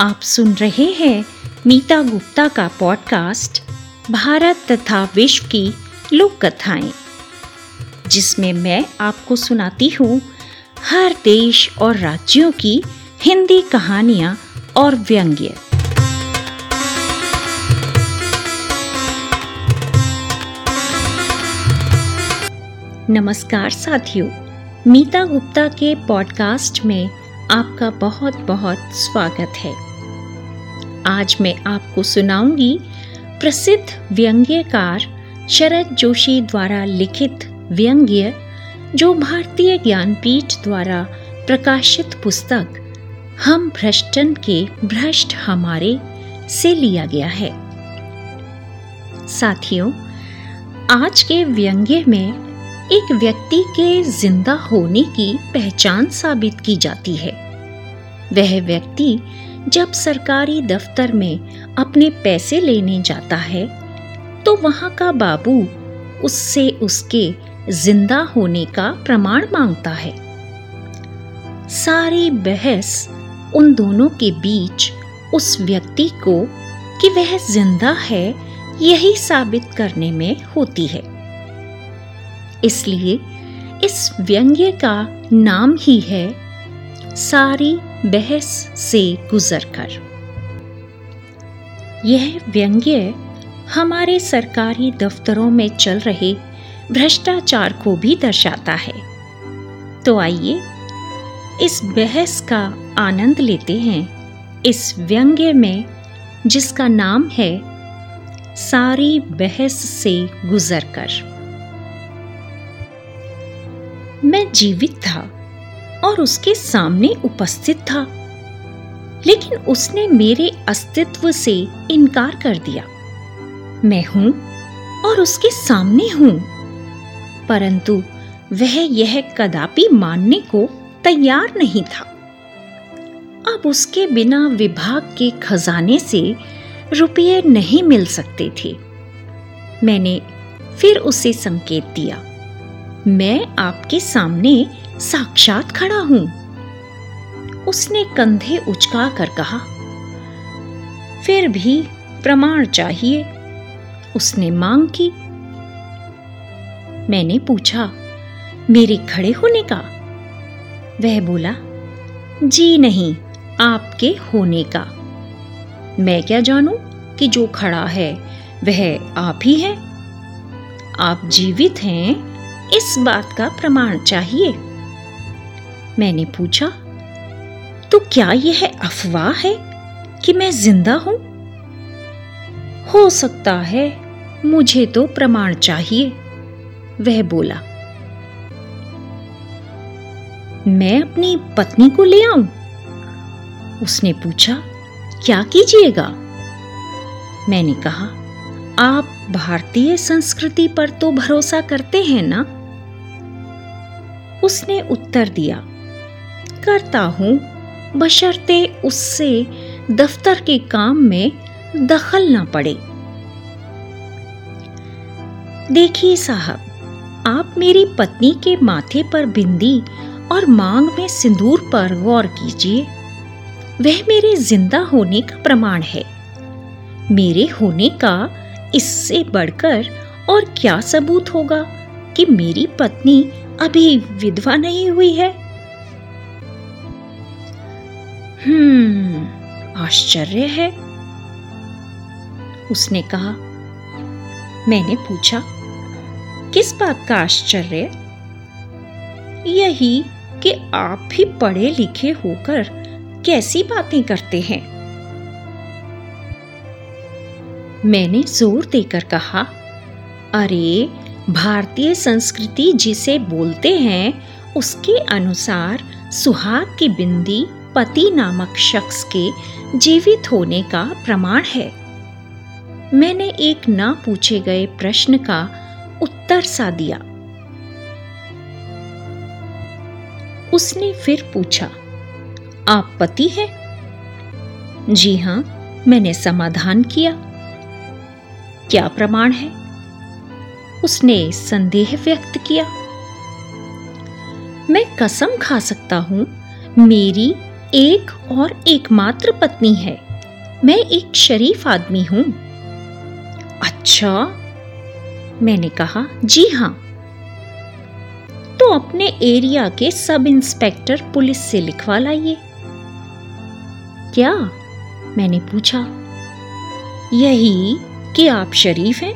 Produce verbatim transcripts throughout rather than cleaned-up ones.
आप सुन रहे हैं मीता गुप्ता का पॉडकास्ट भारत तथा विश्व की लोक कथाएं, जिसमें मैं आपको सुनाती हूँ हर देश और राज्यों की हिंदी कहानियाँ और व्यंग्य। नमस्कार साथियों, मीता गुप्ता के पॉडकास्ट में आपका बहुत बहुत स्वागत है। आज मैं आपको सुनाऊंगी प्रसिद्ध व्यंग्यकार शरद जोशी द्वारा लिखित व्यंग्य, जो भारतीय ज्ञानपीठ द्वारा प्रकाशित पुस्तक हम भ्रष्टन के भ्रष्ट हमारे से लिया गया है। साथियों, आज के व्यंग्य में एक व्यक्ति के जिंदा होने की पहचान साबित की जाती है। वह व्यक्ति जब सरकारी दफ्तर में अपने पैसे लेने जाता है तो वहाँ का बाबू उससे उसके जिंदा होने का प्रमाण मांगता है। सारी बहस उन दोनों के बीच उस व्यक्ति को कि वह जिंदा है यही साबित करने में होती है। इसलिए इस व्यंग्य का नाम ही है सारी बहस से गुजरकर। यह व्यंग्य हमारे सरकारी दफ्तरों में चल रहे भ्रष्टाचार को भी दर्शाता है। तो आइए इस बहस का आनंद लेते हैं इस व्यंग्य में, जिसका नाम है सारी बहस से गुजरकर। मैं जीवित था और उसके सामने उपस्थित था, लेकिन उसने मेरे अस्तित्व से इनकार कर दिया। मैं हूं और उसके सामने हूं, परंतु वह यह कदापि मानने को तैयार नहीं था। अब उसके बिना विभाग के खजाने से रुपये नहीं मिल सकते थे। मैंने फिर उसे संकेत दिया, मैं आपके सामने साक्षात खड़ा हूं। उसने कंधे उचका कर कहा, फिर भी प्रमाण चाहिए, उसने मांग की। मैंने पूछा, मेरे खड़े होने का? वह बोला, जी नहीं, आपके होने का। मैं क्या जानूं कि जो खड़ा है वह आप ही है? आप जीवित हैं, इस बात का प्रमाण चाहिए। मैंने पूछा, तो क्या यह अफवाह है कि मैं जिंदा हूं? हो सकता है, मुझे तो प्रमाण चाहिए, वह बोला। मैं अपनी पत्नी को ले आऊं? उसने पूछा, क्या कीजिएगा? मैंने कहा, आप भारतीय संस्कृति पर तो भरोसा करते हैं ना? उसने उत्तर दिया, करता हूं, बशर्ते उससे दफ्तर के काम में दखल ना पड़े। देखिए साहब, आप मेरी पत्नी के माथे पर बिंदी और मांग में सिंदूर पर गौर कीजिए। वह मेरे जिंदा होने का प्रमाण है। मेरे होने का इससे बढ़कर और क्या सबूत होगा कि मेरी पत्नी अभी विधवा नहीं हुई है? हम्म, आश्चर्य है, उसने कहा। मैंने पूछा, किस बात का आश्चर्य? यही कि आप भी पढ़े लिखे होकर कैसी बातें करते हैं, मैंने जोर देकर कहा। अरे, भारतीय संस्कृति जिसे बोलते हैं उसके अनुसार सुहाग की बिंदी पति नामक शख्स के जीवित होने का प्रमाण है। मैंने एक ना पूछे गए प्रश्न का उत्तर सा दिया। उसने फिर पूछा, आप पति हैं? जी हाँ, मैंने समाधान किया। क्या प्रमाण है? उसने संदेह व्यक्त किया। मैं कसम खा सकता हूं, मेरी एक और एकमात्र पत्नी है। मैं एक शरीफ आदमी हूँ। अच्छा, मैंने कहा, जी हाँ। तो अपने एरिया के सब इंस्पेक्टर पुलिस से लिखवा लाइए। क्या? मैंने पूछा। यही कि आप शरीफ हैं?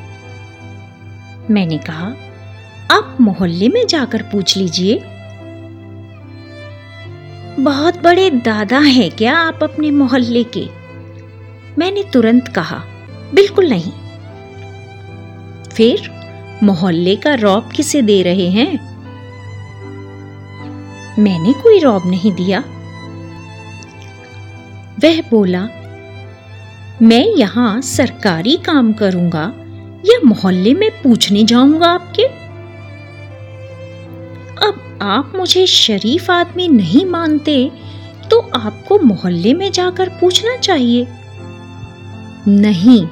मैंने कहा, आप मोहल्ले में जाकर पूछ लीजिए। बहुत बड़े दादा हैं क्या आप अपने मोहल्ले के? मैंने तुरंत कहा, बिल्कुल नहीं। फिर मोहल्ले का रौब किसे दे रहे हैं? मैंने कोई रौब नहीं दिया। वह बोला, मैं यहाँ सरकारी काम करूंगा या मोहल्ले में पूछने जाऊंगा आपके? अब आप मुझे शरीफ आदमी नहीं मानते तो आपको मोहल्ले में जाकर पूछना चाहिए। नहीं,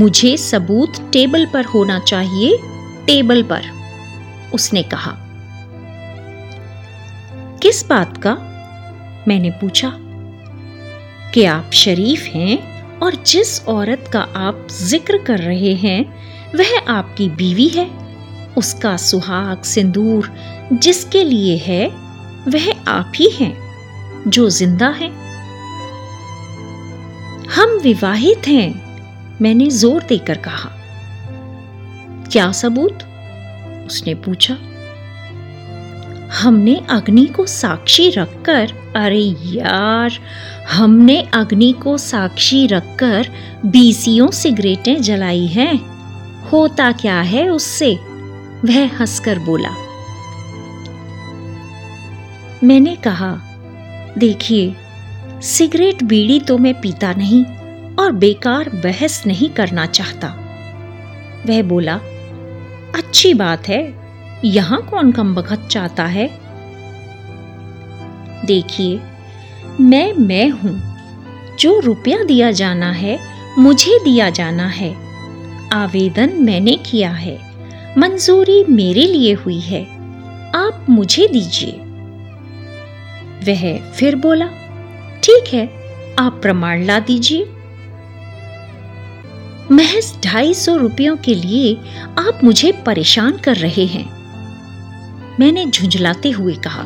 मुझे सबूत टेबल पर होना चाहिए, टेबल पर, उसने कहा। किस बात का? मैंने पूछा। कि आप शरीफ हैं और जिस औरत का आप जिक्र कर रहे हैं वह आपकी बीवी है। उसका सुहाग सिंदूर जिसके लिए है वह आप ही हैं जो जिंदा हैं। हम विवाहित हैं, मैंने जोर देकर कहा। क्या सबूत? उसने पूछा। हमने अग्नि को साक्षी रखकर अरे यार हमने अग्नि को साक्षी रखकर बीसियों सिगरेटें जलाई हैं। होता क्या है उससे? वह हंसकर बोला। मैंने कहा, देखिए, सिगरेट बीड़ी तो मैं पीता नहीं और बेकार बहस नहीं करना चाहता। वह बोला, अच्छी बात है, यहाँ कौन कम बखत चाहता है। देखिए, मैं मैं हूँ। जो रुपया दिया जाना है मुझे दिया जाना है। आवेदन मैंने किया है, मंजूरी मेरे लिए हुई है, आप मुझे दीजिए। वह फिर बोला, ठीक है, आप प्रमाण ला दीजिए। महज ढाई सौ रुपयों के लिए आप मुझे परेशान कर रहे हैं, मैंने झुंझलाते हुए कहा।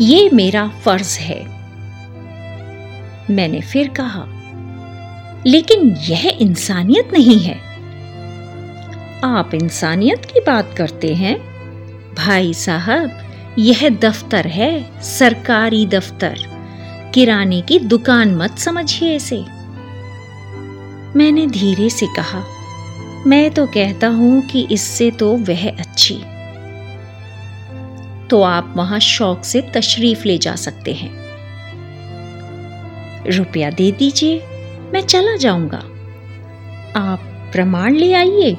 ये मेरा फर्ज है, मैंने फिर कहा, लेकिन यह इंसानियत नहीं है। आप इंसानियत की बात करते हैं भाई साहब, यह दफ्तर है, सरकारी दफ्तर, किराने की दुकान मत समझिए इसे। मैंने धीरे से कहा, मैं तो कहता हूं कि इससे तो वह अच्छी। तो आप वहां शौक से तशरीफ ले जा सकते हैं। रुपया दे दीजिए, मैं चला जाऊंगा। आप प्रमाण ले आइए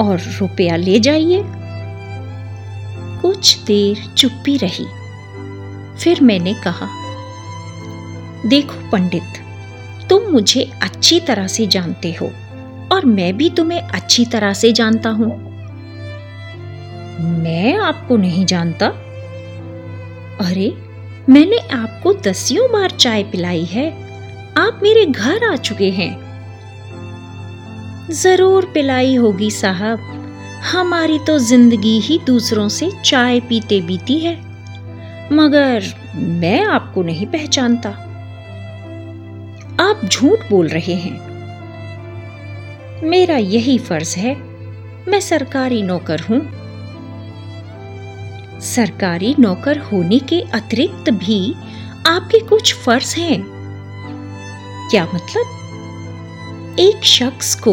और रुपया ले जाइए। कुछ देर चुप्पी रही, फिर मैंने कहा, देखो पंडित, तुम मुझे अच्छी तरह से जानते हो और मैं भी तुम्हें अच्छी तरह से जानता हूं। मैं आपको नहीं जानता। अरे, मैंने आपको दसियों बार चाय पिलाई है, आप मेरे घर आ चुके हैं। जरूर पिलाई होगी साहब, हमारी तो जिंदगी ही दूसरों से चाय पीते बीती है, मगर मैं आपको नहीं पहचानता। आप झूठ बोल रहे हैं। मेरा यही फर्ज है, मैं सरकारी नौकर हूं। सरकारी नौकर होने के अतिरिक्त भी आपके कुछ फर्ज हैं। क्या मतलब? एक शख्स को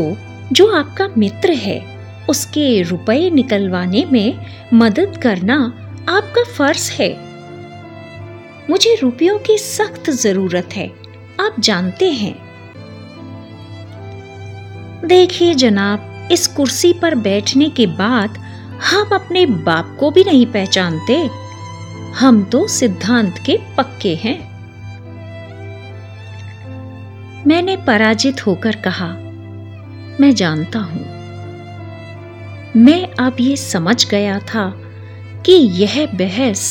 जो आपका मित्र है उसके रुपए निकलवाने में मदद करना आपका फर्ज है। मुझे रुपयों की सख्त जरूरत है, आप जानते हैं। देखिए जनाब, इस कुर्सी पर बैठने के बाद हम अपने बाप को भी नहीं पहचानते। हम तो सिद्धांत के पक्के हैं, मैंने पराजित होकर कहा। मैं जानता हूं। मैं अब ये समझ गया था कि यह बहस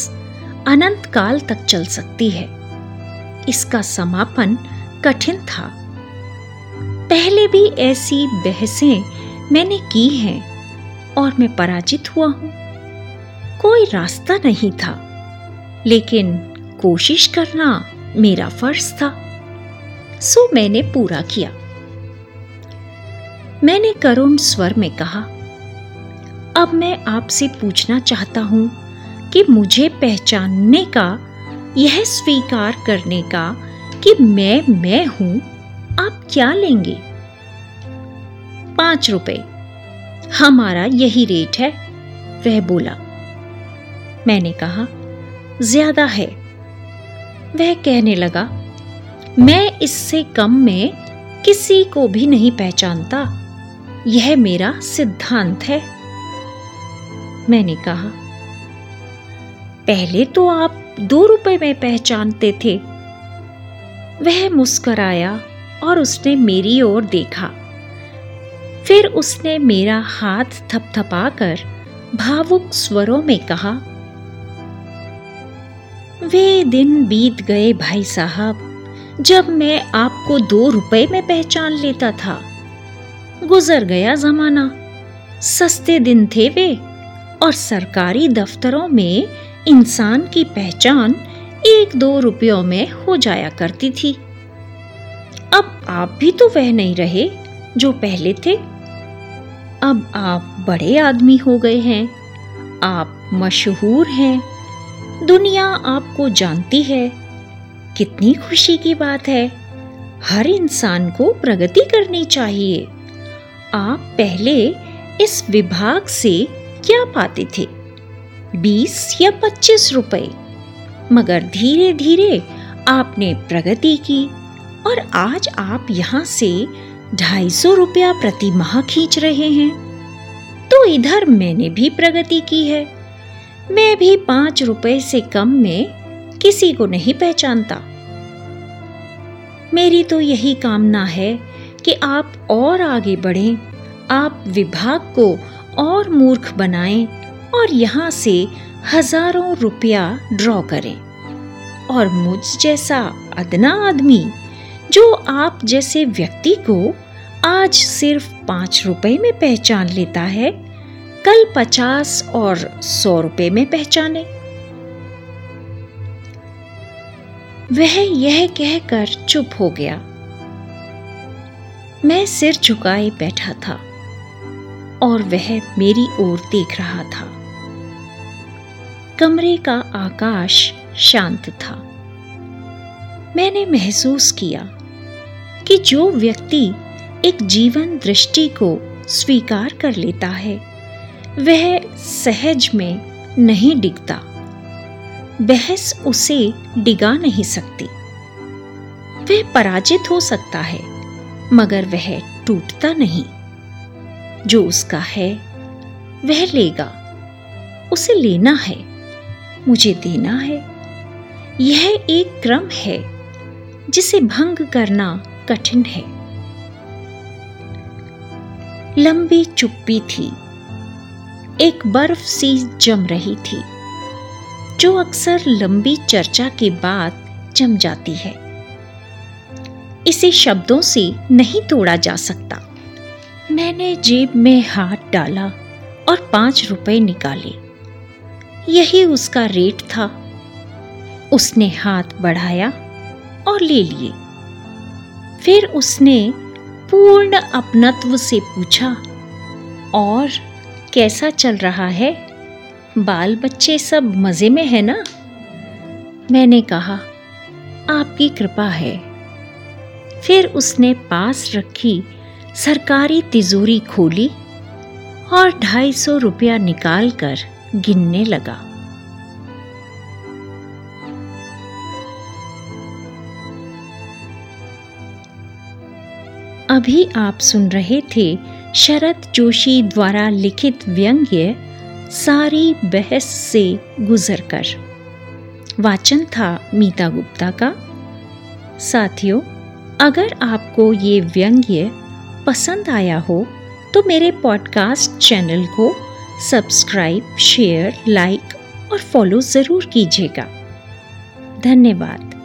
अनंत काल तक चल सकती है। इसका समापन कठिन था। पहले भी ऐसी बहसें मैंने की हैं और मैं पराजित हुआ हूं। कोई रास्ता नहीं था, लेकिन कोशिश करना मेरा फर्ज था, सो मैंने पूरा किया। मैंने करुण स्वर में कहा, अब मैं आपसे पूछना चाहता हूं कि मुझे पहचानने का, यह स्वीकार करने का कि मैं मैं हूं, आप क्या लेंगे? पांच रुपए, हमारा यही रेट है, वह बोला। मैंने कहा, ज्यादा है। वह कहने लगा, मैं इससे कम में किसी को भी नहीं पहचानता, यह मेरा सिद्धांत है। मैंने कहा, पहले तो आप दो रुपए में पहचानते थे। वह मुस्कराया और उसने मेरी ओर देखा। फिर उसने मेरा हाथ थपथपाकर भावुक स्वरों में कहा, वे दिन बीत गए भाई साहब, जब मैं आपको दो रुपए में पहचान लेता था। गुजर गया जमाना, सस्ते दिन थे वे, और सरकारी दफ्तरों में इंसान की पहचान एक दो रुपयों में हो जाया करती थी। अब आप भी तो वह नहीं रहे जो पहले थे। अब आप बड़े आदमी हो गए हैं, आप मशहूर हैं, दुनिया आपको जानती है। कितनी खुशी की बात है। हर इंसान को प्रगति करनी चाहिए। आप पहले इस विभाग से क्या पाते थे? बीस या पच्चीस रुपए। मगर धीरे धीरे आपने प्रगति की और आज आप यहाँ से ढाई सौ रुपया प्रति माह खींच रहे हैं। तो इधर मैंने भी प्रगति की है। मैं भी पाँच रुपए से कम में किसी को नहीं पहचानता। मेरी तो यही कामना है कि आप और आगे बढ़ें, आप विभाग को और मूर्ख बनाएं और यहाँ से हजारों रुपया ड्रॉ करें और मुझ जैसा अदना आदमी, जो आप जैसे व्यक्ति को आज सिर्फ पाँच रुपए में पहचान लेता है, कल पचास और सौ रुपए में पहचाने। वह यह कहकर चुप हो गया। मैं सिर झुकाए बैठा था और वह मेरी ओर देख रहा था। कमरे का आकाश शांत था। मैंने महसूस किया कि जो व्यक्ति एक जीवन दृष्टि को स्वीकार कर लेता है, वह सहज में नहीं डिगता। बहस उसे डिगा नहीं सकती। वह पराजित हो सकता है, मगर वह टूटता नहीं। जो उसका है वह लेगा। उसे लेना है, मुझे देना है। यह एक क्रम है जिसे भंग करना कठिन है। लंबी चुप्पी थी। एक बर्फ सी जम रही थी, जो अक्सर लंबी चर्चा के बाद जम जाती है। इसे शब्दों से नहीं तोड़ा जा सकता। मैंने जेब में हाथ डाला और पाँच रुपए निकाले। यही उसका रेट था। उसने हाथ बढ़ाया और ले लिए। फिर उसने पूर्ण अपनत्व से पूछा, और कैसा चल रहा है? बाल बच्चे सब मज़े में है ना? मैंने कहा, आपकी कृपा है। फिर उसने पास रखी सरकारी तिजोरी खोली और ढाई सौ रुपया निकाल कर गिनने लगा। अभी आप सुन रहे थे शरद जोशी द्वारा लिखित व्यंग्य सारी बहस से गुजरकर। वाचन था मीता गुप्ता का। साथियों, अगर आपको ये व्यंग्य पसंद आया हो तो मेरे पॉडकास्ट चैनल को सब्सक्राइब, शेयर, लाइक और फॉलो जरूर कीजिएगा। धन्यवाद।